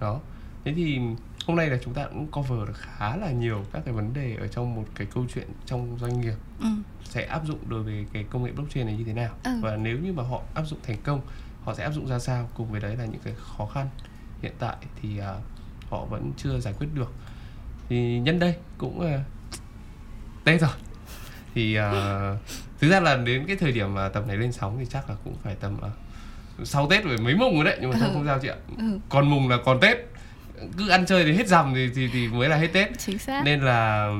Đó, thế thì hôm nay là chúng ta cũng cover được khá là nhiều các cái vấn đề ở trong một cái câu chuyện trong doanh nghiệp ừ. sẽ áp dụng đối với cái công nghệ blockchain này như thế nào, ừ. và nếu như mà họ áp dụng thành công, họ sẽ áp dụng ra sao, cùng với đấy là những cái khó khăn hiện tại thì uh, họ vẫn chưa giải quyết được. Thì nhân đây cũng uh, Tết rồi, thì uh, thực ra là đến cái thời điểm mà tập này lên sóng thì chắc là cũng phải tầm uh, sau Tết rồi, mấy mùng rồi đấy, nhưng mà thôi ừ. không sao chị ạ, ừ. còn mùng là còn Tết, cứ ăn chơi đến hết rằm thì, thì thì mới là hết Tết. Chính xác. Nên là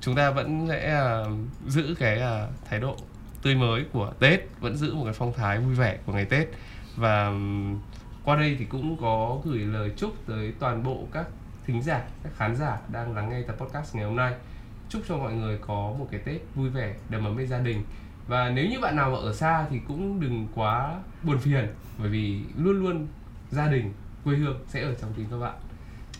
chúng ta vẫn sẽ uh, giữ cái uh, thái độ tươi mới của Tết, vẫn giữ một cái phong thái vui vẻ của ngày Tết. Và um, qua đây thì cũng có gửi lời chúc tới toàn bộ các thính giả, các khán giả đang lắng nghe tập podcast ngày hôm nay. Chúc cho mọi người có một cái Tết vui vẻ, đầm ấm bên gia đình. Và nếu như bạn nào mà ở xa thì cũng đừng quá buồn phiền, bởi vì luôn luôn gia đình, quê hương sẽ ở trong tim các bạn.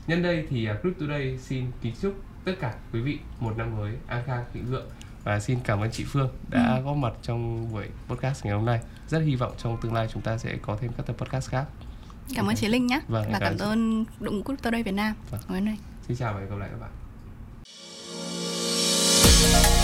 Nhân đây thì Cryptoday xin kính chúc tất cả quý vị một năm mới an khang thịnh vượng. Và xin cảm ơn chị Phương đã ừ. góp mặt trong buổi podcast ngày hôm nay. Rất hy vọng trong tương lai chúng ta sẽ có thêm các tập podcast khác. Cảm ơn okay. chị Linh nhé. Vâng, và cảm, cảm, cảm ơn đội ngũ Cryptoday Việt Nam. Vâng. Ngày hôm nay. Xin chào và hẹn gặp lại các bạn.